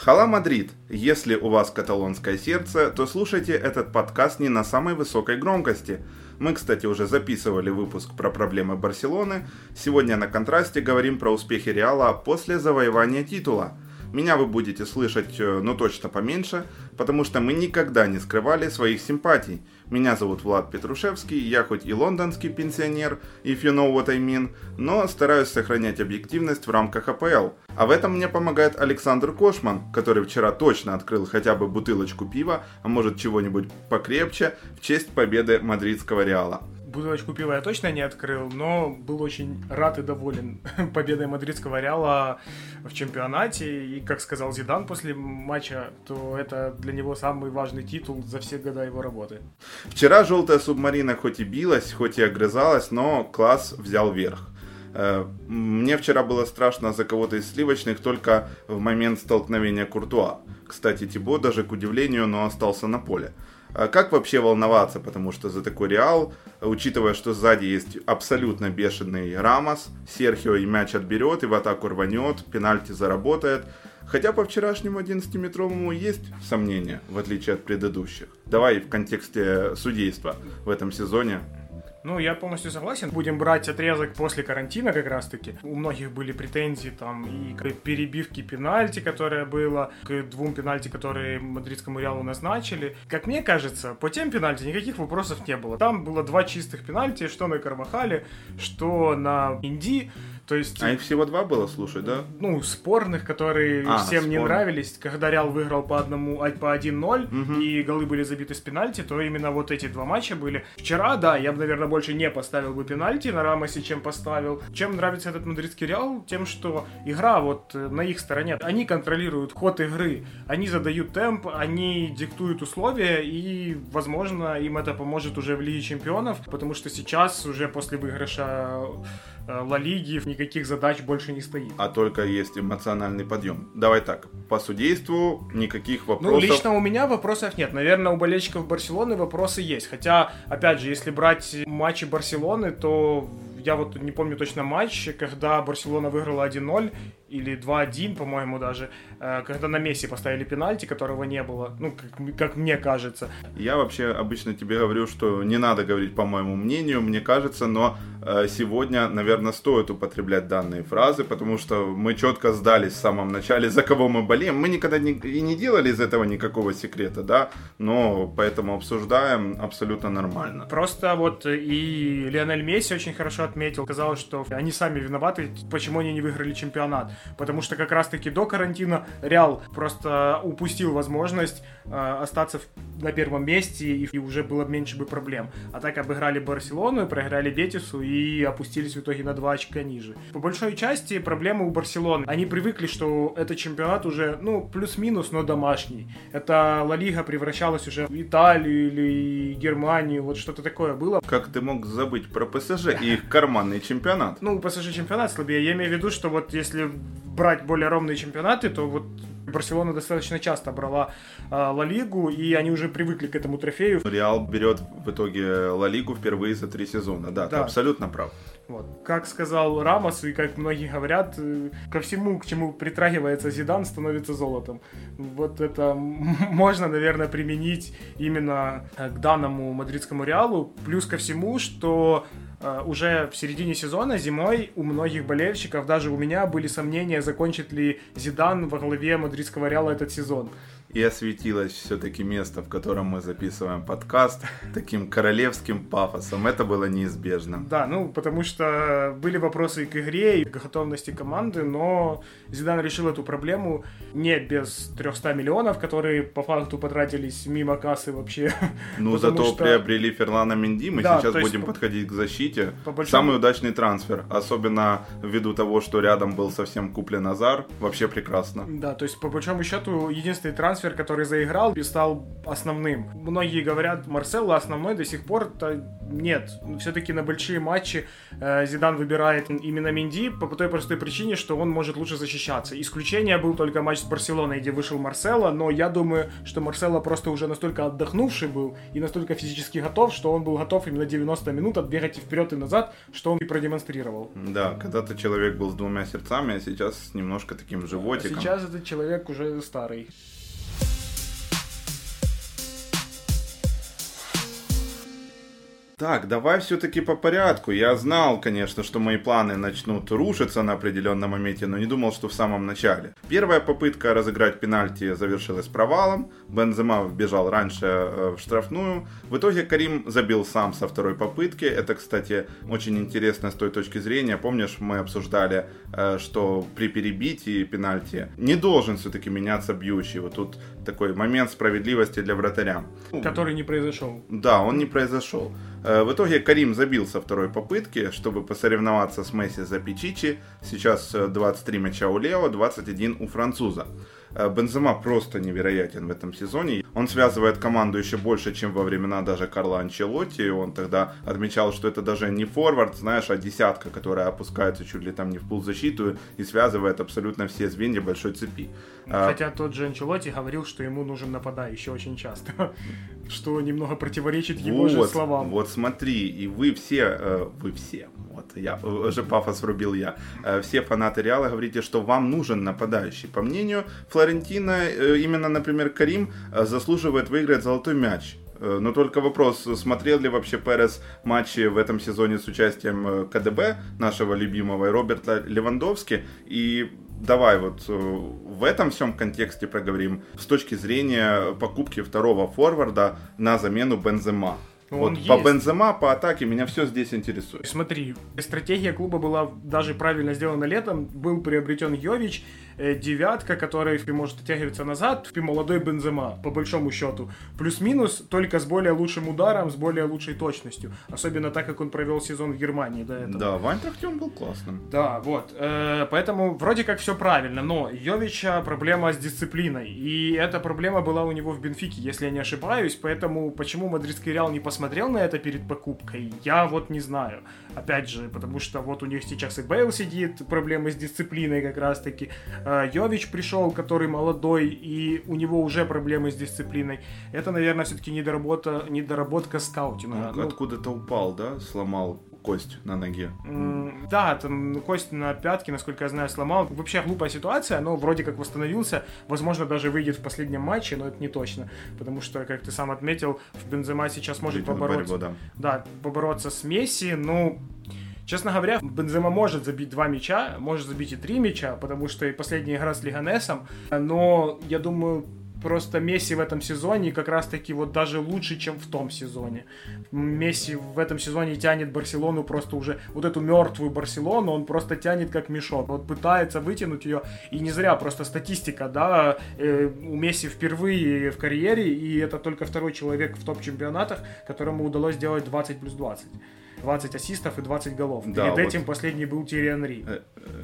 Хала Мадрид! Если у вас каталонское сердце, то слушайте этот подкаст не на самой высокой громкости. Мы, кстати, уже записывали выпуск про проблемы Барселоны. Сегодня на контрасте говорим про успехи Реала после завоевания титула. Меня вы будете слышать, но точно поменьше, потому что мы никогда не скрывали своих симпатий. Меня зовут Влад Петрушевский, я хоть и лондонский пенсионер, if you know what I mean, но стараюсь сохранять объективность в рамках АПЛ. А в этом мне помогает Александр Кошман, который вчера точно открыл хотя бы бутылочку пива, а может чего-нибудь покрепче, в честь победы мадридского Реала. Бутылочку пива я точно не открыл, но был очень рад и доволен победой мадридского Реала в чемпионате. И, как сказал Зидан после матча, то это для него самый важный титул за все года его работы. Вчера «Желтая субмарина» хоть и билась, хоть и огрызалась, но класс взял верх. Мне вчера было страшно за кого-то из сливочных только в момент столкновения Куртуа. Кстати, Тибо даже, к удивлению, но остался на поле. Как вообще волноваться, потому что за такой Реал, учитывая, что сзади есть абсолютно бешеный Рамос, Серхио и мяч отберет, и в атаку рванет, пенальти заработает. Хотя по вчерашнему 11-метровому есть сомнения, в отличие от предыдущих. Давай в контексте судейства в этом сезоне. Ну, я полностью согласен. Будем брать отрезок после карантина как раз-таки. У многих были претензии там и к перебивке пенальти, которая была, к двум пенальти, которые мадридскому Реалу назначили. Как мне кажется, по тем пенальти никаких вопросов не было. Там было два чистых пенальти, что на Карвахале, что на Менди. То есть, а их всего два было, слушай, да? Ну, спорных, которые всем не нравились. Когда Реал выиграл по 1-0, и голы были забиты с пенальти, то именно вот эти два матча были. Вчера, да, я бы, наверное, больше не поставил бы пенальти на Рамосе, чем поставил. Чем нравится этот мадридский Реал? Тем, что игра вот на их стороне. Они контролируют ход игры, они задают темп, они диктуют условия, и, возможно, им это поможет уже в Лиге Чемпионов, потому что сейчас, уже после выигрыша Ла Лиги, никаких задач больше не стоит. А только есть эмоциональный подъем. Давай так, по судейству никаких вопросов. Ну, лично у меня вопросов нет. Наверное, у болельщиков Барселоны вопросы есть. Хотя, опять же, если брать матчи Барселоны, то я вот не помню точно матч, когда Барселона выиграла 1-0 или 2-1, по-моему, даже, когда на Месси поставили пенальти, которого не было, ну, как мне кажется. Я вообще обычно тебе говорю, что не надо говорить по моему мнению, мне кажется, но сегодня, наверное, стоит употреблять данные фразы, потому что мы четко сдались в самом начале, за кого мы болеем. Мы никогда не делали из этого никакого секрета, да, но поэтому обсуждаем абсолютно нормально. Просто вот и Лионель Месси очень хорошо отметил, сказал, что они сами виноваты, почему они не выиграли чемпионат. Потому что как раз-таки до карантина Реал просто упустил возможность остаться на первом месте, и уже было меньше бы проблем. А так обыграли Барселону, проиграли Бетису и опустились в итоге на 2 очка ниже. По большой части проблемы у Барселоны. Они привыкли, что этот чемпионат уже, ну, плюс-минус, но домашний. Это Ла Лига превращалась уже в Италию или Германию, вот что-то такое было. Как ты мог забыть про ПСЖ и их карманный чемпионат? Ну, ПСЖ чемпионат слабее. Я имею в виду, что вот если брать более ровные чемпионаты, то вот Барселона достаточно часто брала Ла Лигу, и они уже привыкли к этому трофею. Реал берет в итоге Ла Лигу впервые за 3 сезона, да. Ты абсолютно прав. Вот. Как сказал Рамос, и как многие говорят, ко всему, к чему притрагивается Зидан, становится золотом. Вот это можно, наверное, применить именно к данному мадридскому Реалу. Плюс ко всему, что уже в середине сезона, зимой, у многих болельщиков, даже у меня, были сомнения, закончит ли Зидан во главе мадридского Реала этот сезон. И осветилось все-таки место, в котором мы записываем подкаст, таким королевским пафосом. Это было неизбежно. Да, ну, потому что были вопросы и к игре, и к готовности команды, но Зидан решил эту проблему не без 300 миллионов, которые по факту потратились мимо кассы вообще. Ну, зато что приобрели Фернана Менди. Мы сейчас будем подходить к защите. Самый удачный трансфер, особенно ввиду того, что рядом был совсем куплен Азар. Вообще прекрасно. Да, то есть, по большому счету, единственный трансфер, который заиграл и стал основным. Многие говорят, Марсело основной до сих пор. Нет, все-таки на большие матчи Зидан выбирает именно Менди по той простой причине, что он может лучше защищаться. Исключение был только матч с Барселоной, где вышел Марсело, но я думаю, что Марсело просто уже настолько отдохнувший был и настолько физически готов, что он был готов именно 90 минут отбегать и вперед, и назад, что он и продемонстрировал. Да, когда-то человек был с двумя сердцами, а сейчас немножко таким животиком. Сейчас этот человек уже старый. Так, давай все-таки по порядку. Я знал, конечно, что мои планы начнут рушиться на определенном моменте, но не думал, что в самом начале. Первая попытка разыграть пенальти завершилась провалом. Бензема вбежал раньше в штрафную. В итоге Карим забил сам со второй попытки. Это, кстати, очень интересно с той точки зрения. Помнишь, мы обсуждали, что при перебитии пенальти не должен все-таки меняться бьющий. Вот тут такой момент справедливости для вратаря. Который не произошел. Да, он не произошел. В итоге Карим забил со второй попытки, чтобы посоревноваться с Месси за Пичичи. Сейчас 23 мяча у Лео, 21 у француза. Бензема просто невероятен в этом сезоне. Он связывает команду еще больше, чем во времена даже Карло Анчелотти. Он тогда отмечал, что это даже не форвард, знаешь, а десятка, которая опускается чуть ли там не в полузащиту и связывает абсолютно все звенья большой цепи. Хотя тот же Анчелотти говорил, что ему нужен нападающий очень часто, что немного противоречит его же словам. Вот смотри, и вы все, вот я уже пафос врубил я, все фанаты Реала говорите, что вам нужен нападающий. По мнению Флорентино, именно, например, Карим заслуживает выиграть золотой мяч. Но только вопрос, смотрел ли вообще Перес матчи в этом сезоне с участием КДБ, нашего любимого, и Роберта Левандовски. И давай вот в этом всем контексте проговорим с точки зрения покупки второго форварда на замену Бензема. Вот по Бензема, по атаке меня все здесь интересует. Смотри, стратегия клуба была даже правильно сделана летом. Был приобретен Йович, девятка, который может оттягиваться назад, молодой Бензема, по большому счету. Плюс-минус, только с более лучшим ударом, с более лучшей точностью. Особенно так, как он провел сезон в Германии до этого. Да, в Айнтрахте он был классным. Да, вот. Поэтому вроде как все правильно, но Йовича проблема с дисциплиной. И эта проблема была у него в Бенфике, если я не ошибаюсь. Поэтому почему мадридский Реал не посмотрел на это перед покупкой, я вот не знаю. Опять же, потому что вот у них сейчас и Бейл сидит, проблемы с дисциплиной как раз-таки. Йович пришел, который молодой, и у него уже проблемы с дисциплиной. Это, наверное, все-таки недоработка скаутинга. Откуда-то упал, да? Сломал кость на ноге. Да, там кость на пятке, насколько я знаю, сломал. Вообще глупая ситуация, но вроде как восстановился. Возможно, даже выйдет в последнем матче, но это не точно. Потому что, как ты сам отметил, в Бензема сейчас может побороться с Месси, но... Честно говоря, Бензема может забить 2 мяча, может забить и 3 мяча, потому что и последняя игра с Лиганесом, но я думаю, просто Месси в этом сезоне как раз-таки вот даже лучше, чем в том сезоне. Месси в этом сезоне тянет Барселону просто уже, вот эту мертвую Барселону, он просто тянет как мешок, вот пытается вытянуть ее, и не зря просто статистика, да, у Месси впервые в карьере, и это только второй человек в топ-чемпионатах, которому удалось сделать 20+20. 20 ассистов и 20 голов. Да, перед этим последний был Тьерри Анри.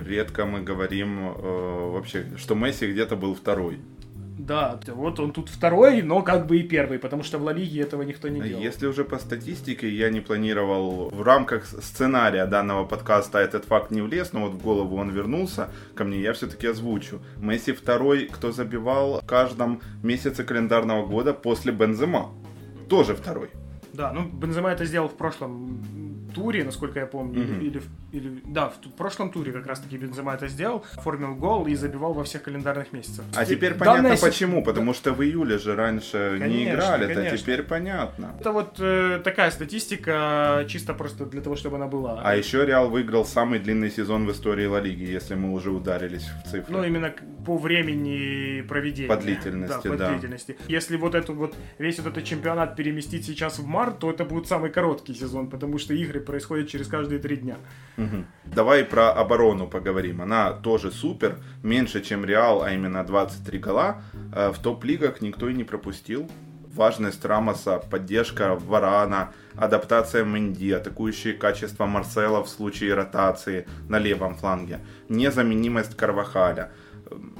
Редко мы говорим вообще, что Месси где-то был второй. Да, вот он тут второй, но как бы и первый, потому что в Ла Лиге этого никто не делал. Если уже по статистике, я не планировал в рамках сценария данного подкаста этот факт не влез, но вот в голову он вернулся ко мне, я все-таки озвучу. Месси второй, кто забивал в каждом месяце календарного года после Бензема. Тоже второй. Да, ну Бензема это сделал в прошлом туре, насколько я помню, в прошлом туре как раз-таки Бензема это сделал, оформил гол и забивал во всех календарных месяцах. А теперь понятно почему, потому что в июле же раньше не играли, а теперь понятно. Это вот такая статистика, чисто просто для того, чтобы она была. А еще Реал выиграл самый длинный сезон в истории Ла Лиги, если мы уже ударились в цифры. Ну именно по времени проведения. По длительности, да. По длительности. Если вот эту вот весь вот этот чемпионат переместить сейчас в март, то это будет самый короткий сезон, потому что игры происходит через каждые 3 дня. Угу. Давай про оборону поговорим. Она тоже супер, меньше, чем Реал, а именно 23 гола. В топ-лигах никто и не пропустил. Важность Рамоса, поддержка Варана, адаптация Менди, атакующие качества Марсело в случае ротации на левом фланге, незаменимость Карвахаля.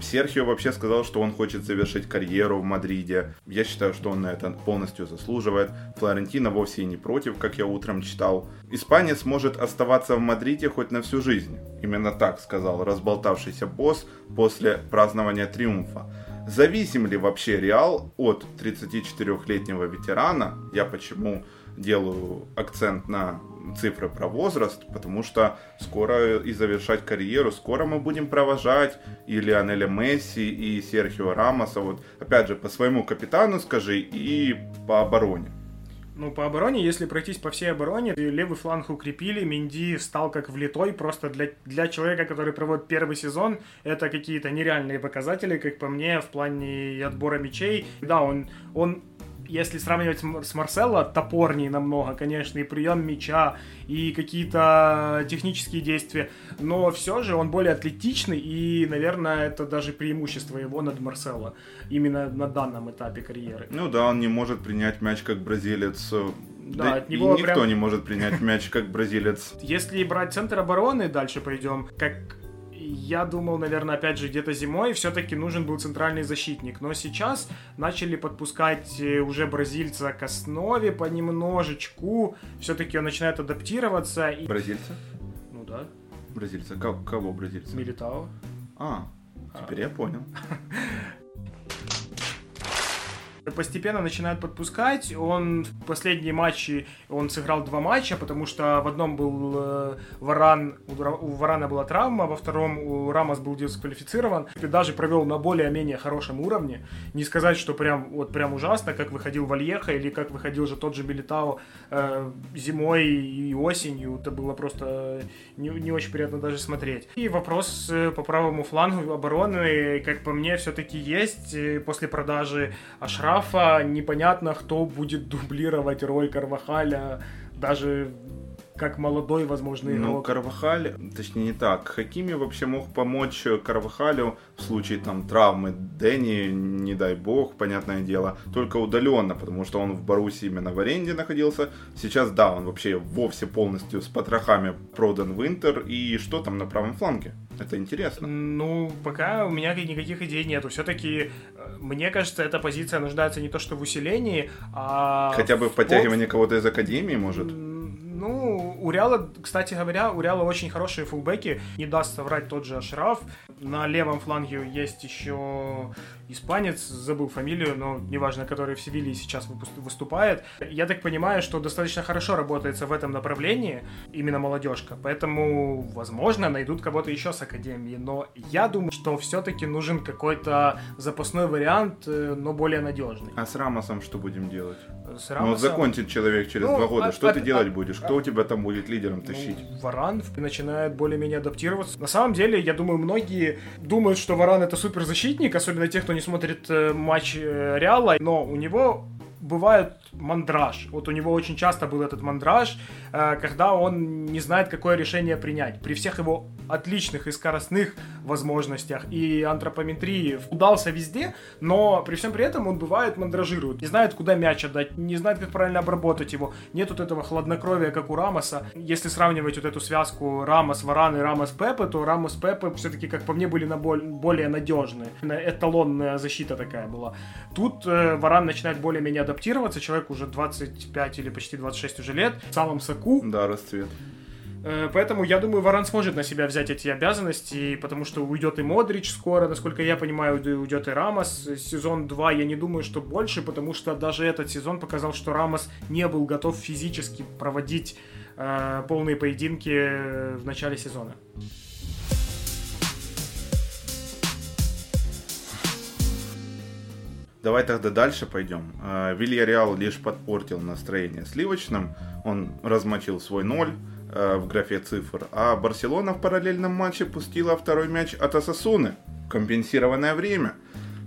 Серхио вообще сказал, что он хочет завершить карьеру в Мадриде. Я считаю, что он на это полностью заслуживает. Флорентино вовсе и не против, как я утром читал. Испанец может оставаться в Мадриде хоть на всю жизнь. Именно так сказал разболтавшийся босс после празднования триумфа. Зависим ли вообще Реал от 34-летнего ветерана? Я почему делаю акцент на цифры про возраст, потому что скоро и завершать карьеру, скоро мы будем провожать и Лионеля Месси, и Серхио Рамоса. Вот, опять же, по своему капитану скажи и по обороне. Ну, по обороне, если пройтись по всей обороне, левый фланг укрепили, Менди стал как влитой, просто для человека, который проводит первый сезон, это какие-то нереальные показатели, как по мне, в плане отбора мячей. Да, он если сравнивать с Марсело, топорнее намного, конечно, и прием мяча, и какие-то технические действия, но все же он более атлетичный, и, наверное, это даже преимущество его над Марсело, именно на данном этапе карьеры. Ну да, он не может принять мяч как бразилец. Да, от него и никто прям не может принять мяч как бразилец. Если брать центр обороны, дальше пойдем, я думал, наверное, опять же, где-то зимой все-таки нужен был центральный защитник. Но сейчас начали подпускать уже бразильца к основе понемножечку. Все-таки он начинает адаптироваться. И... Бразильца? Ну да. Бразильца? Кого бразильца? Милитао. Теперь я понял. Постепенно начинают подпускать. Он в последние матчи он сыграл 2 матча, потому что в одном был Варан, у Варана была травма, во втором у Рамос был дисквалифицирован. И даже провел на более-менее хорошем уровне. Не сказать, что прям ужасно, как выходил Вальеха или как выходил же тот же Милитао зимой и осенью. Это было просто не очень приятно даже смотреть. И вопрос по правому флангу обороны, как по мне, все-таки есть. После продажи Ашрафа непонятно, кто будет дублировать роль Карвахаля, даже как молодой, возможно, игрок. Ну, Карвахаль, точнее не так, Хакими вообще мог помочь Карвахалю в случае там травмы Дэнни, не дай бог, понятное дело, только удаленно, потому что он в Боруссии именно в аренде находился. Сейчас, да, он вообще вовсе полностью с потрохами продан в Интер, и что там на правом фланге? Это интересно. Ну, пока у меня никаких идей нету. Все-таки, мне кажется, эта позиция нуждается не то что в усилении, а... Хотя бы в подтягивании кого-то из академии, может? Ну, у Реала, кстати говоря, очень хорошие фулбеки. Не даст соврать тот же Ашраф. На левом фланге есть еще испанец, забыл фамилию, но неважно, который в Севилье сейчас выступает. Я так понимаю, что достаточно хорошо работается в этом направлении, именно молодежка. Поэтому, возможно, найдут кого-то еще с академии. Но я думаю, что все-таки нужен какой-то запасной вариант, но более надежный. А с Рамосом что будем делать? С Рамосом... Ну, закончит человек через 2 года. Что ты делать будешь? Кто у тебя там будет лидером тащить? Ну, Варан начинает более-менее адаптироваться. На самом деле, я думаю, многие думают, что Варан это суперзащитник, особенно те, кто не смотрит матч Реала, но у него бывает мандраж. Вот у него очень часто был этот мандраж, когда он не знает, какое решение принять. При всех его отличных и скоростных возможностях и антропометрии удался везде, но при всем при этом он бывает мандражирует. Не знает, куда мяч отдать, не знает, как правильно обработать его. Нет вот этого хладнокровия, как у Рамоса. Если сравнивать вот эту связку Рамос-Варан и Рамос-Пепе, то Рамос-Пепе все-таки, как по мне, были более надежные. Эталонная защита такая была. Тут Варан начинает более-менее адаптироваться, человек уже 25 или почти 26 уже лет, в самом соку. Да, расцвет. Поэтому, я думаю, Варан сможет на себя взять эти обязанности, потому что уйдет и Модрич скоро, насколько я понимаю, уйдет и Рамос. Сезон 2 я не думаю, что больше, потому что даже этот сезон показал, что Рамос не был готов физически проводить полные поединки в начале сезона. Давай тогда дальше пойдем. Вильярреал лишь подпортил настроение сливочным, он размочил свой 0 в графе цифр, а Барселона в параллельном матче пустила 2-й мяч от Осасуны в компенсированное время.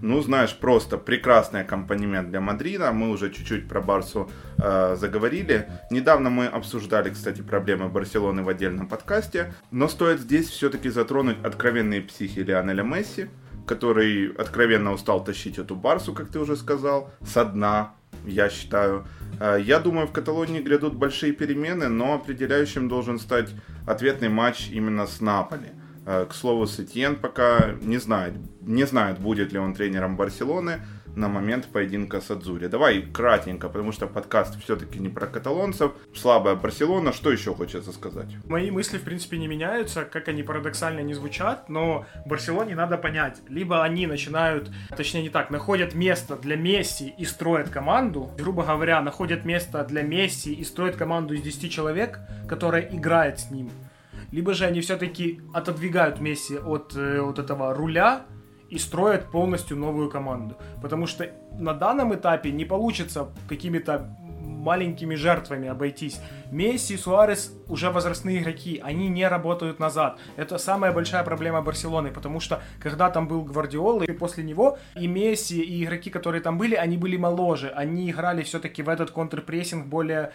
Ну, знаешь, просто прекрасный аккомпанемент для Мадрида. Мы уже чуть-чуть про Барсу заговорили. Недавно мы обсуждали, кстати, проблемы Барселоны в отдельном подкасте, но стоит здесь все-таки затронуть откровенные психи Лионеля Месси, который откровенно устал тащить эту Барсу, как ты уже сказал, со дна, я считаю. Я думаю, в Каталонии грядут большие перемены, но определяющим должен стать ответный матч именно с Наполи. К слову, Сетьен пока не знает, будет ли он тренером Барселоны на момент поединка с Адзури. Давай кратенько, потому что подкаст все-таки не про каталонцев. Слабая Барселона, что еще хочется сказать? Мои мысли, в принципе, не меняются, как они парадоксально не звучат, но Барселоне надо понять, либо они находят место для Месси и строят команду, грубо говоря, находят место для Месси и строят команду из 10 человек, которая играет с ним, либо же они все-таки отодвигают Месси от этого руля и строят полностью новую команду. Потому что на данном этапе не получится какими-то маленькими жертвами обойтись. Месси, Суарес уже возрастные игроки, они не работают назад. Это самая большая проблема Барселоны, потому что когда там был Гвардиола, и после него и Месси, и игроки, которые там были, они были моложе, они играли все-таки в этот контрпрессинг более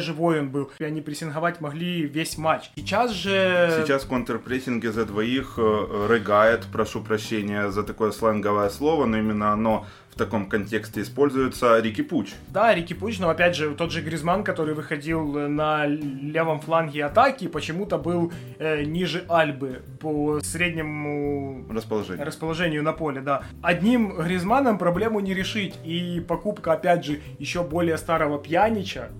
живой он был, и они прессинговать могли весь матч. Сейчас контрпрессинги за двоих рыгает, прошу прощения за такое сленговое слово, но именно оно в таком контексте используется Рики Пуч. Да, Рики Пуч, но опять же тот же Гризманн, который выходил на левом фланге атаки, почему-то был ниже Альбы по среднему расположению на поле, да. Одним Гризманном проблему не решить, и покупка, опять же, еще более старого Пьянича,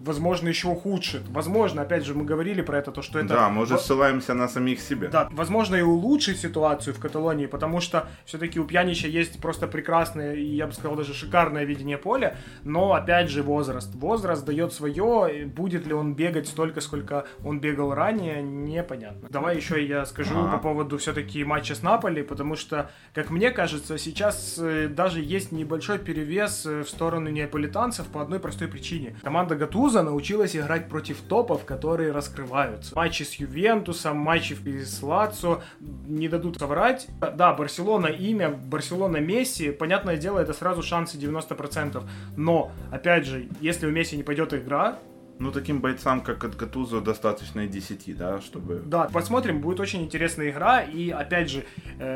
возможно, еще ухудшит. Возможно, опять же, мы говорили про это, то, что это... Да, мы уже ссылаемся на самих себя. Да, возможно, и улучшит ситуацию в Каталонии, потому что все-таки у Пьянича есть просто прекрасное, и я бы сказал, даже шикарное видение поля, но, опять же, возраст. Возраст дает свое, будет ли он бегать столько, сколько он бегал ранее, непонятно. Давай еще я скажу по поводу все-таки матча с Наполи, потому что, как мне кажется, сейчас даже есть небольшой перевес в сторону неаполитанцев по одной простой причине. Команда Гатуза научилась играть против топов, которые раскрываются. Матчи с Ювентусом, матчи с Лацио не дадут соврать. Да, Барселона имя, Барселона Месси, понятное дело, это сразу шансы 90%. Но, опять же, если у Месси не пойдет игра... Ну, таким бойцам, как от Гатузо, достаточно и 10, да, чтобы... Да, посмотрим, будет очень интересная игра, и, опять же,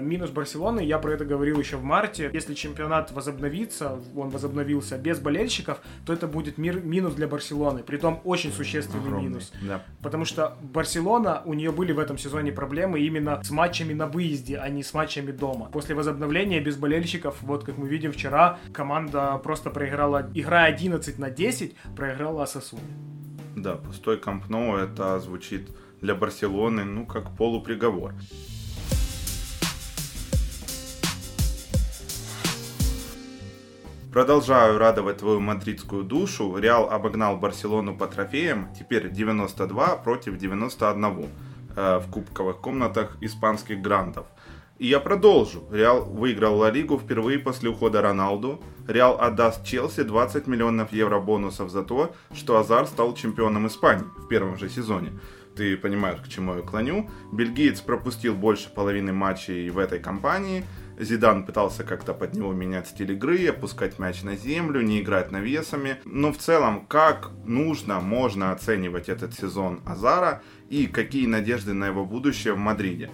минус Барселоны, я про это говорил еще в марте, если чемпионат возобновится, он возобновился без болельщиков, то это будет минус для Барселоны, притом очень существенный минус, да. Потому что Барселона, у нее были в этом сезоне проблемы именно с матчами на выезде, а не с матчами дома. После возобновления без болельщиков, вот как мы видим вчера, команда просто проиграла, играя 11-10, проиграла Осасуне. Да, пустой Камп Ноу, это звучит для Барселоны, ну, как полуприговор. Продолжаю радовать твою мадридскую душу. Реал обогнал Барселону по трофеям, теперь 92 против 91 в кубковых комнатах испанских грандов. И я продолжу. Реал выиграл Ла Лигу впервые после ухода Роналду. Реал отдаст Челси 20 миллионов евро бонусов за то, что Азар стал чемпионом Испании в первом же сезоне. Ты понимаешь, к чему я клоню. Бельгиец пропустил больше половины матчей в этой кампании. Зидан пытался как-то под него менять стиль игры, опускать мяч на землю, не играть навесами. Но в целом, как можно оценивать этот сезон Азара и какие надежды на его будущее в Мадриде?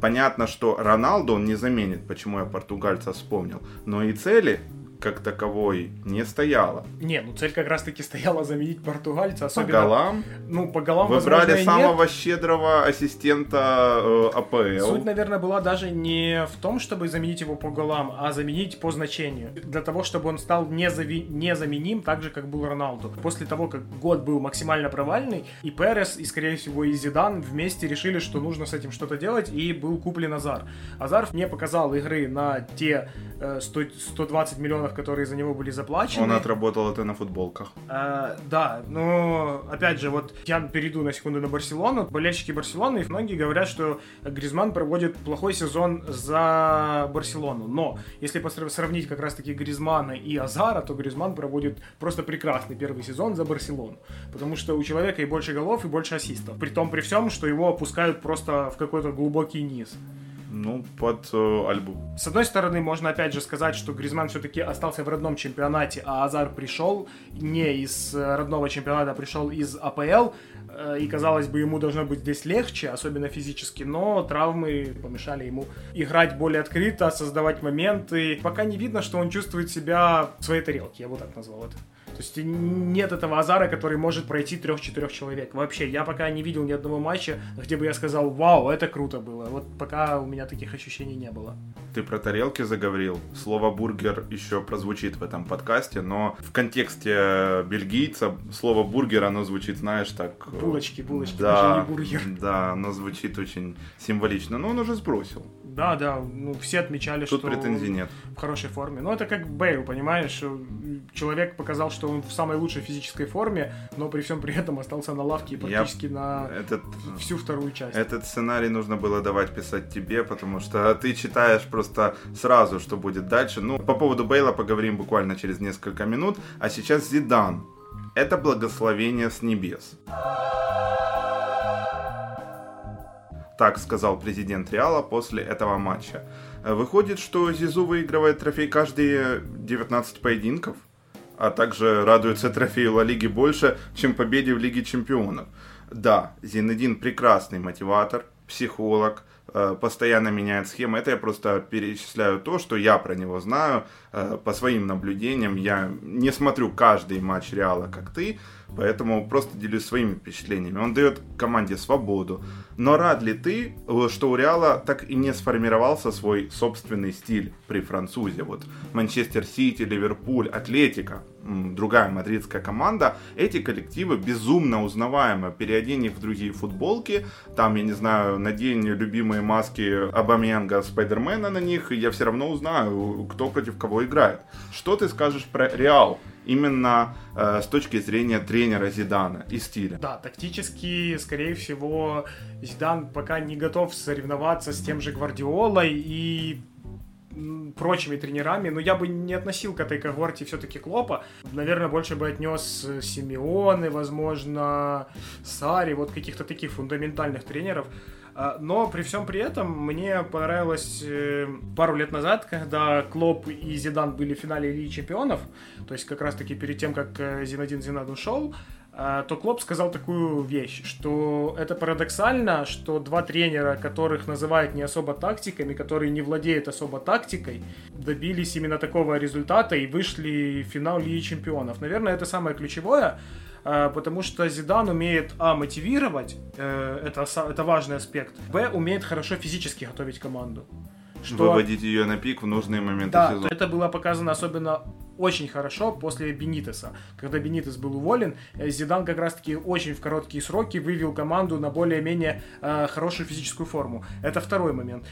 Понятно, что Роналду он не заменит, почему я португальца вспомнил, но и цели как таковой не стояла. Не, ну цель как раз таки стояла заменить португальца, особенно... По голам? Ну, по голам, выбрали самого щедрого ассистента АПЛ. Суть, наверное, была даже не в том, чтобы заменить его по голам, а заменить по значению. Для того, чтобы он стал незаменим, так же, как был Роналду. После того, как год был максимально провальный, и Перес, и, скорее всего, и Зидан вместе решили, что нужно с этим что-то делать, и был куплен Азар. Азар не показал игры на те 120 миллионов, которые за него были заплачены. Он отработал это на футболках. Да, но опять же, вот я перейду на секунду на Барселону. Болельщики Барселоны, многие говорят, что Гризманн проводит плохой сезон за Барселону. Но если сравнить как раз-таки Гризманна и Азара, то Гризманн проводит просто прекрасный первый сезон за Барселону. Потому что у человека и больше голов, и больше ассистов. При всем, что его опускают просто в какой-то глубокий низ. Ну, под Альбу. С одной стороны, можно опять же сказать, что Гризманн все-таки остался в родном чемпионате, а Азар пришел не из родного чемпионата, а пришел из АПЛ, и, казалось бы, ему должно быть здесь легче, особенно физически, но травмы помешали ему играть более открыто, создавать моменты. Пока не видно, что он чувствует себя в своей тарелке, я бы так назвал это. То есть нет этого Азара, который может пройти 3-4 человек. Вообще, я пока не видел ни одного матча, где бы я сказал, вау, это круто было. Вот пока у меня таких ощущений не было. Ты про тарелки заговорил. Слово «бургер» еще прозвучит в этом подкасте, но в контексте бельгийца слово «бургер», оно звучит, знаешь, так... Булочки, да, даже не бургер. Да, оно звучит очень символично, но он уже сбросил. Да, ну все отмечали, тут что претензий нет. В хорошей форме. Ну это как Бейл, понимаешь, человек показал, что он в самой лучшей физической форме, но при всем при этом остался на лавке практически всю вторую часть. Этот сценарий нужно было давать писать тебе, потому что ты читаешь просто сразу, что будет дальше. Ну, по поводу Бейла поговорим буквально через несколько минут, а сейчас Зидан. Это благословение с небес. Так сказал президент Реала после этого матча. Выходит, что Зизу выигрывает трофей каждые 19 поединков, а также радуется трофею Ла Лиги больше, чем победе в Лиге Чемпионов. Да, Зинедин прекрасный мотиватор, психолог, постоянно меняет схемы. Это я просто перечисляю то, что я про него знаю, по своим наблюдениям. Я не смотрю каждый матч Реала, как ты, поэтому просто делюсь своими впечатлениями. Он дает команде свободу. Но рад ли ты, что у Реала так и не сформировался свой собственный стиль при французе? Вот Манчестер Сити, Ливерпуль, Атлетико, другая мадридская команда. Эти коллективы безумно узнаваемы. Переодень их в другие футболки. Там, я не знаю, надень любимые маски Абамьянга, Спайдермена на них. И я все равно узнаю, кто против кого играет. Что ты скажешь про Реал? Именно с точки зрения тренера Зидана и стиля. Да, тактически, скорее всего, Зидан пока не готов соревноваться с тем же Гвардиолой и прочими тренерами, но я бы не относил к этой когорте все-таки Клопа. Наверное, больше бы отнес Симеоне, возможно, Сари, вот каких-то таких фундаментальных тренеров. Но при всем при этом мне понравилось пару лет назад, когда Клоп и Зидан были в финале Лиги Чемпионов, то есть как раз таки перед тем, как Зинедин Зидан ушел, то Клоп сказал такую вещь, что это парадоксально, что два тренера, которых называют не особо тактиками, которые не владеют особо тактикой, добились именно такого результата и вышли в финал Лиги Чемпионов. Наверное, это самое ключевое. Потому что Зидан умеет, мотивировать, это важный аспект, умеет хорошо физически готовить команду. Выводить ее на пик в нужные моменты сезона. Да, это было показано особенно очень хорошо после Бенитеса. Когда Бенитес был уволен, Зидан как раз-таки очень в короткие сроки вывел команду на более-менее хорошую физическую форму. Это второй момент.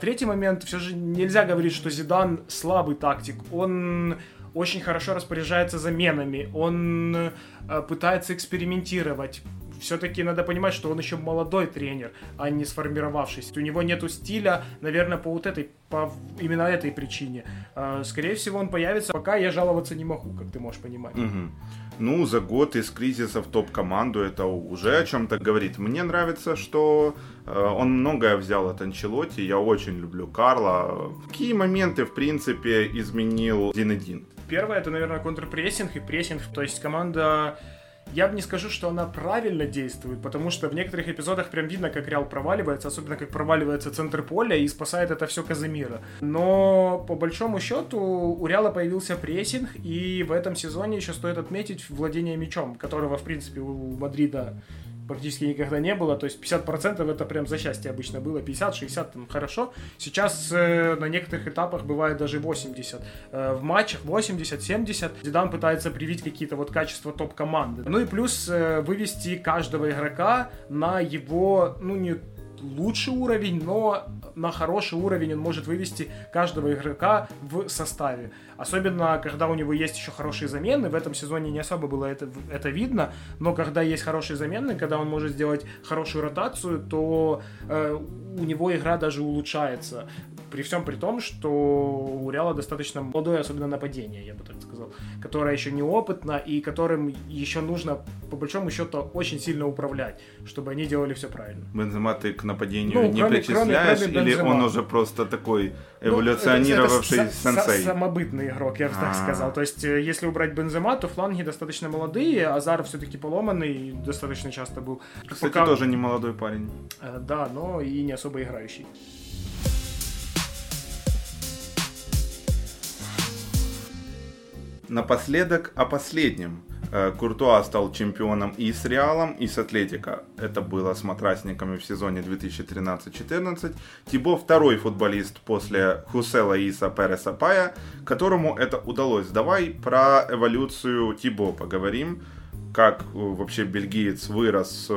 Третий момент, все же нельзя говорить, что Зидан слабый тактик. Он очень хорошо распоряжается заменами, он пытается экспериментировать. Все-таки надо понимать, что он еще молодой тренер, а не сформировавшийся. У него нету стиля, наверное, именно этой причине. Скорее всего, он появится, пока я жаловаться не могу, как ты можешь понимать. Угу. Ну, за год из кризиса в топ-команду это уже о чем-то говорит. Мне нравится, что он многое взял от Анчелотти. Я очень люблю Карла. Какие моменты, в принципе, изменил Зинедин? Первое, это, наверное, контрпрессинг и прессинг. То есть команда... Я бы не скажу, что она правильно действует, потому что в некоторых эпизодах прям видно, как Реал проваливается, особенно как проваливается центр поля, и спасает это все Каземира. Но по большому счету у Реала появился прессинг, и в этом сезоне еще стоит отметить владение мячом, которого, в принципе, у Мадрида практически никогда не было. То есть 50% это прям за счастье обычно было, 50-60 там хорошо. Сейчас на некоторых этапах бывает даже 80. В матчах 80-70. Зидан пытается привить какие-то вот качества топ-команды. Ну и плюс вывести каждого игрока на его, не лучший уровень, но на хороший уровень он может вывести каждого игрока в составе. Особенно, когда у него есть еще хорошие замены. В этом сезоне не особо было это видно, но когда есть хорошие замены, когда он может сделать хорошую ротацию, то у него игра даже улучшается. При всем при том, что у Реала достаточно молодое, особенно нападение, я бы так сказал, которое еще неопытно и которым еще нужно, по большому счету, очень сильно управлять, чтобы они делали все правильно. Бензема ты к нападению не причисляешь, или Бензема? Он уже просто такой эволюционировавший сенсей? Самобытный игрок, я бы так сказал. То есть, если убрать Бензема, то фланги достаточно молодые, Азар все-таки поломанный, достаточно часто был. Кстати, тоже не молодой парень. Да, но и не особо играющий. Напоследок о последнем. Куртуа стал чемпионом и с Реалом, и с Атлетико. Это было с матрасниками в сезоне 2013-14. Тибо второй футболист после Хосе Луиса Переса Пая, которому это удалось. Давай про эволюцию Тибо поговорим. Как вообще бельгиец вырос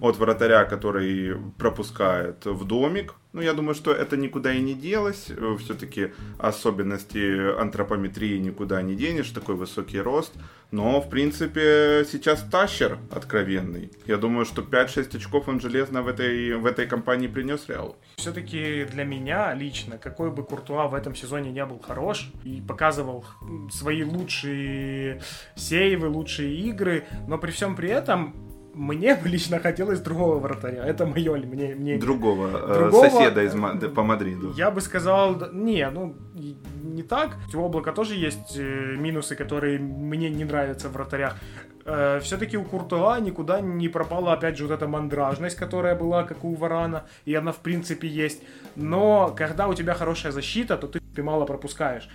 от вратаря, который пропускает в домик. Ну, я думаю, что это никуда и не делось. Все-таки особенности антропометрии никуда не денешь, такой высокий рост. Но, в принципе, сейчас тащер откровенный. Я думаю, что 5-6 очков он железно в этой компании принес Реалу. Все-таки для меня лично, какой бы Куртуа в этом сезоне не был хорош и показывал свои лучшие сейвы, лучшие игры, но при всем при этом мне бы лично хотелось другого вратаря. Это мое мнение. Другого соседа по Мадриду. Я бы сказал, не так. У Облака тоже есть минусы, которые мне не нравятся в вратарях. Все-таки у Куртуа никуда не пропала, опять же, вот эта мандражность, которая была, как у Варана, и она, в принципе, есть. Но когда у тебя хорошая защита, то ты мало пропускаешь.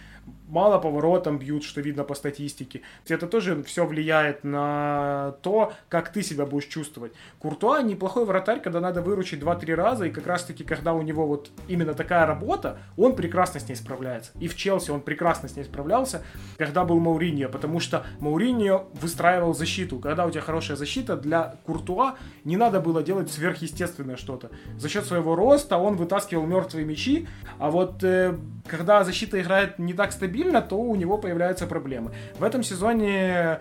Мало поворотом бьют, что видно по статистике. Это тоже все влияет на то, как ты себя будешь чувствовать. Куртуа неплохой вратарь, когда надо выручить 2-3 раза, и как раз-таки, когда у него вот именно такая работа, он прекрасно с ней справляется. И в Челси он прекрасно с ней справлялся, когда был Мауриньо, потому что Мауриньо выстраивал защиту. Когда у тебя хорошая защита, для Куртуа не надо было делать сверхъестественное что-то. За счет своего роста он вытаскивал мертвые мячи, а вот когда защита играет не так стабильно, то у него появляются проблемы. В этом сезоне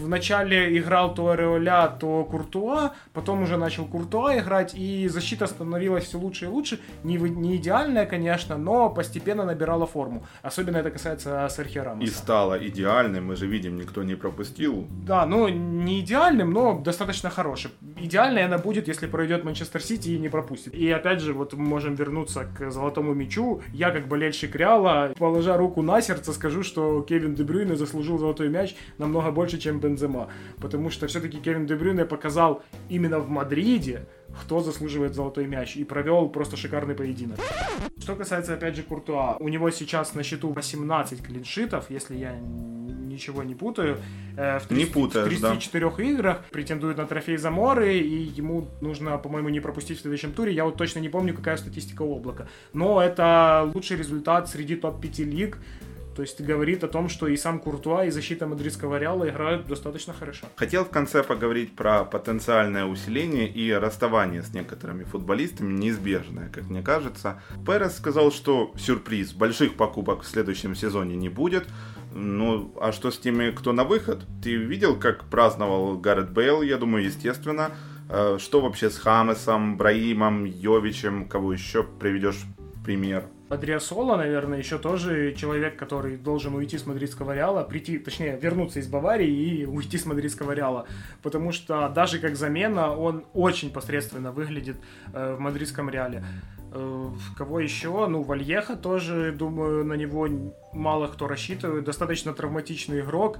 в начале играл то Ареоля, то Куртуа, потом уже начал Куртуа играть, и защита становилась все лучше и лучше. Не идеальная, конечно, но постепенно набирала форму. Особенно это касается Серхио Рамоса. И стала идеальной, мы же видим, никто не пропустил. Да, не идеальным, но достаточно хорошим. Идеальной она будет, если пройдет Манчестер Сити и не пропустит. И опять же, вот мы можем вернуться к золотому мячу. Я, как болельщик Реала, положа руку на сердце, скажу, что Кевин Де Брюйне заслужил золотой мяч намного больше, чем Бензема. Потому что все-таки Кевин Де Брюйне показал именно в Мадриде, кто заслуживает золотой мяч, и провел просто шикарный поединок. Что касается, опять же, Куртуа, у него сейчас на счету 18 клиншитов, если я ничего не путаю. В 34 играх претендует на трофей Заморы, и ему нужно, по-моему, не пропустить в следующем туре. Я вот точно не помню, какая статистика Облака. Но это лучший результат среди топ-5 лиг. То есть говорит о том, что и сам Куртуа, и защита мадридского Реала играют достаточно хорошо. Хотел в конце поговорить про потенциальное усиление и расставание с некоторыми футболистами, неизбежное, как мне кажется. Перес сказал, что сюрприз, больших покупок в следующем сезоне не будет. Ну, а что с теми, кто на выход? Ты видел, как праздновал Гаррет Бейл, я думаю, естественно. Что вообще с Хамесом, Браимом, Йовичем, кого еще приведешь в пример? Адриасола, наверное, еще тоже человек, который должен уйти с мадридского Реала, вернуться из Баварии и уйти с мадридского Реала, потому что даже как замена он очень посредственно выглядит в мадридском Реале. Кого еще? Вальеха тоже, думаю, на него мало кто рассчитывает. Достаточно травматичный игрок.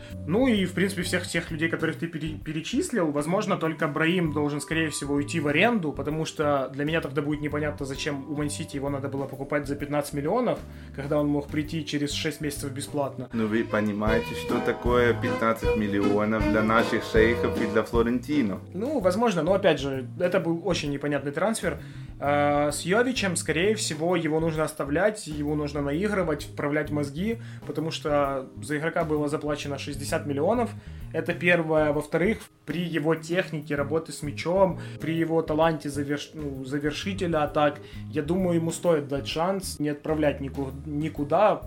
И, в принципе, всех людей, которых ты перечислил, возможно, только Браим должен, скорее всего, уйти в аренду, потому что для меня тогда будет непонятно, зачем у Ман-Сити его надо было покупать за 15 миллионов, когда он мог прийти через 6 месяцев бесплатно. Вы понимаете, что такое 15 миллионов для наших шейхов и для Флорентино? Возможно, но, опять же, это был очень непонятный трансфер. С Йовичем, скорее всего, его нужно оставлять, его нужно наигрывать, вправлять мозги, потому что за игрока было заплачено 60 миллионов, это первое. Во-вторых, при его технике работы с мячом, при его таланте завершителя атак, я думаю, ему стоит дать шанс, не отправлять никуда.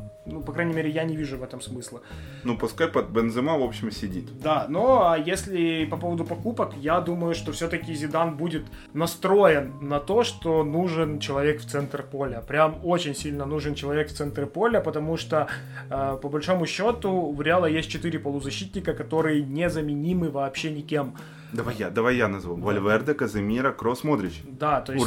По крайней мере, я не вижу в этом смысла. Пускай под Бензема, в общем, сидит. Да, а если по поводу покупок, я думаю, что все-таки Зидан будет настроен на то, что нужен человек в центр поля. Прям очень сильно нужен человек в центр поля, потому что, по большому счету, у Реала есть 4 полузащитника, которые незаменимы вообще никем. Давай я назову. Да. Вальверде, Каземира, Кросс, Модрич. Да, то есть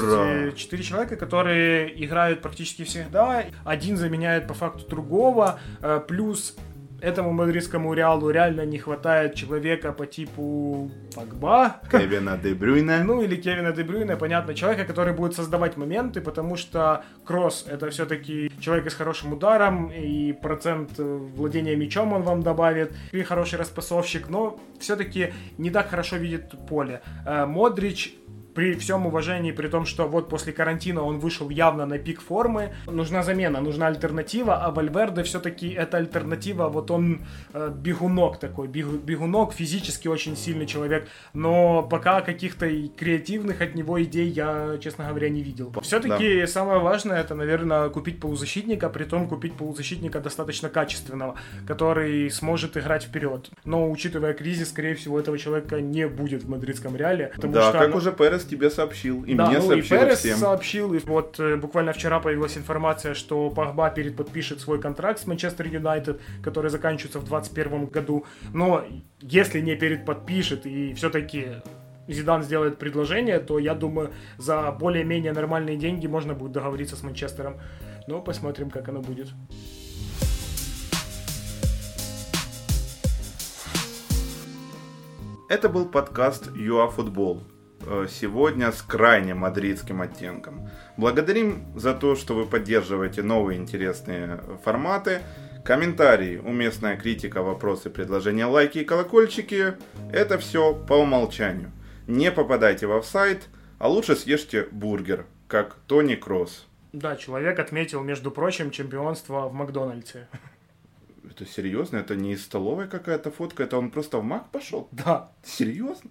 4 человека, которые играют практически всегда. Один заменяет по факту другого. Плюс этому мадридскому Реалу реально не хватает человека по типу Погба. Кевина Де Брюйне. Ну, или Кевина Де Брюйне, понятно, человека, который будет создавать моменты, потому что кросс — это все-таки человек с хорошим ударом, и процент владения мячом он вам добавит, и хороший распасовщик, но все-таки не так хорошо видит поле. Модрич, при всем уважении, при том, что вот после карантина он вышел явно на пик формы, нужна замена, нужна альтернатива, а Вальверде все-таки эта альтернатива, вот он бегунок такой, бегунок, физически очень сильный человек, но пока каких-то креативных от него идей я, честно говоря, не видел. Все-таки да. Самое важное, это, наверное, купить полузащитника, притом купить полузащитника достаточно качественного, который сможет играть вперед. Но, учитывая кризис, скорее всего, этого человека не будет в мадридском Реале. Да, что, как уже Перес тебе сообщил, и да, мне ну, сообщил, и Перес всем сообщил, и вот буквально вчера появилась информация, что Погба переподпишет свой контракт с Манчестер Юнайтед, который заканчивается в 2021 году, но если не переподпишет и все-таки Зидан сделает предложение, то я думаю, за более-менее нормальные деньги можно будет договориться с Манчестером, но посмотрим, как оно будет. Это был подкаст «ЮАФутбол». Сегодня с крайне мадридским оттенком. Благодарим за то, что вы поддерживаете новые интересные форматы. Комментарии, уместная критика, вопросы, предложения, лайки и колокольчики – это все по умолчанию. Не попадайте в офсайд, а лучше съешьте бургер, как Тони Кросс. Да, человек отметил, между прочим, чемпионство в Макдональдсе. Это серьезно? Это не из столовой какая-то фотка? Это он просто в Мак пошел? Да. Серьезно?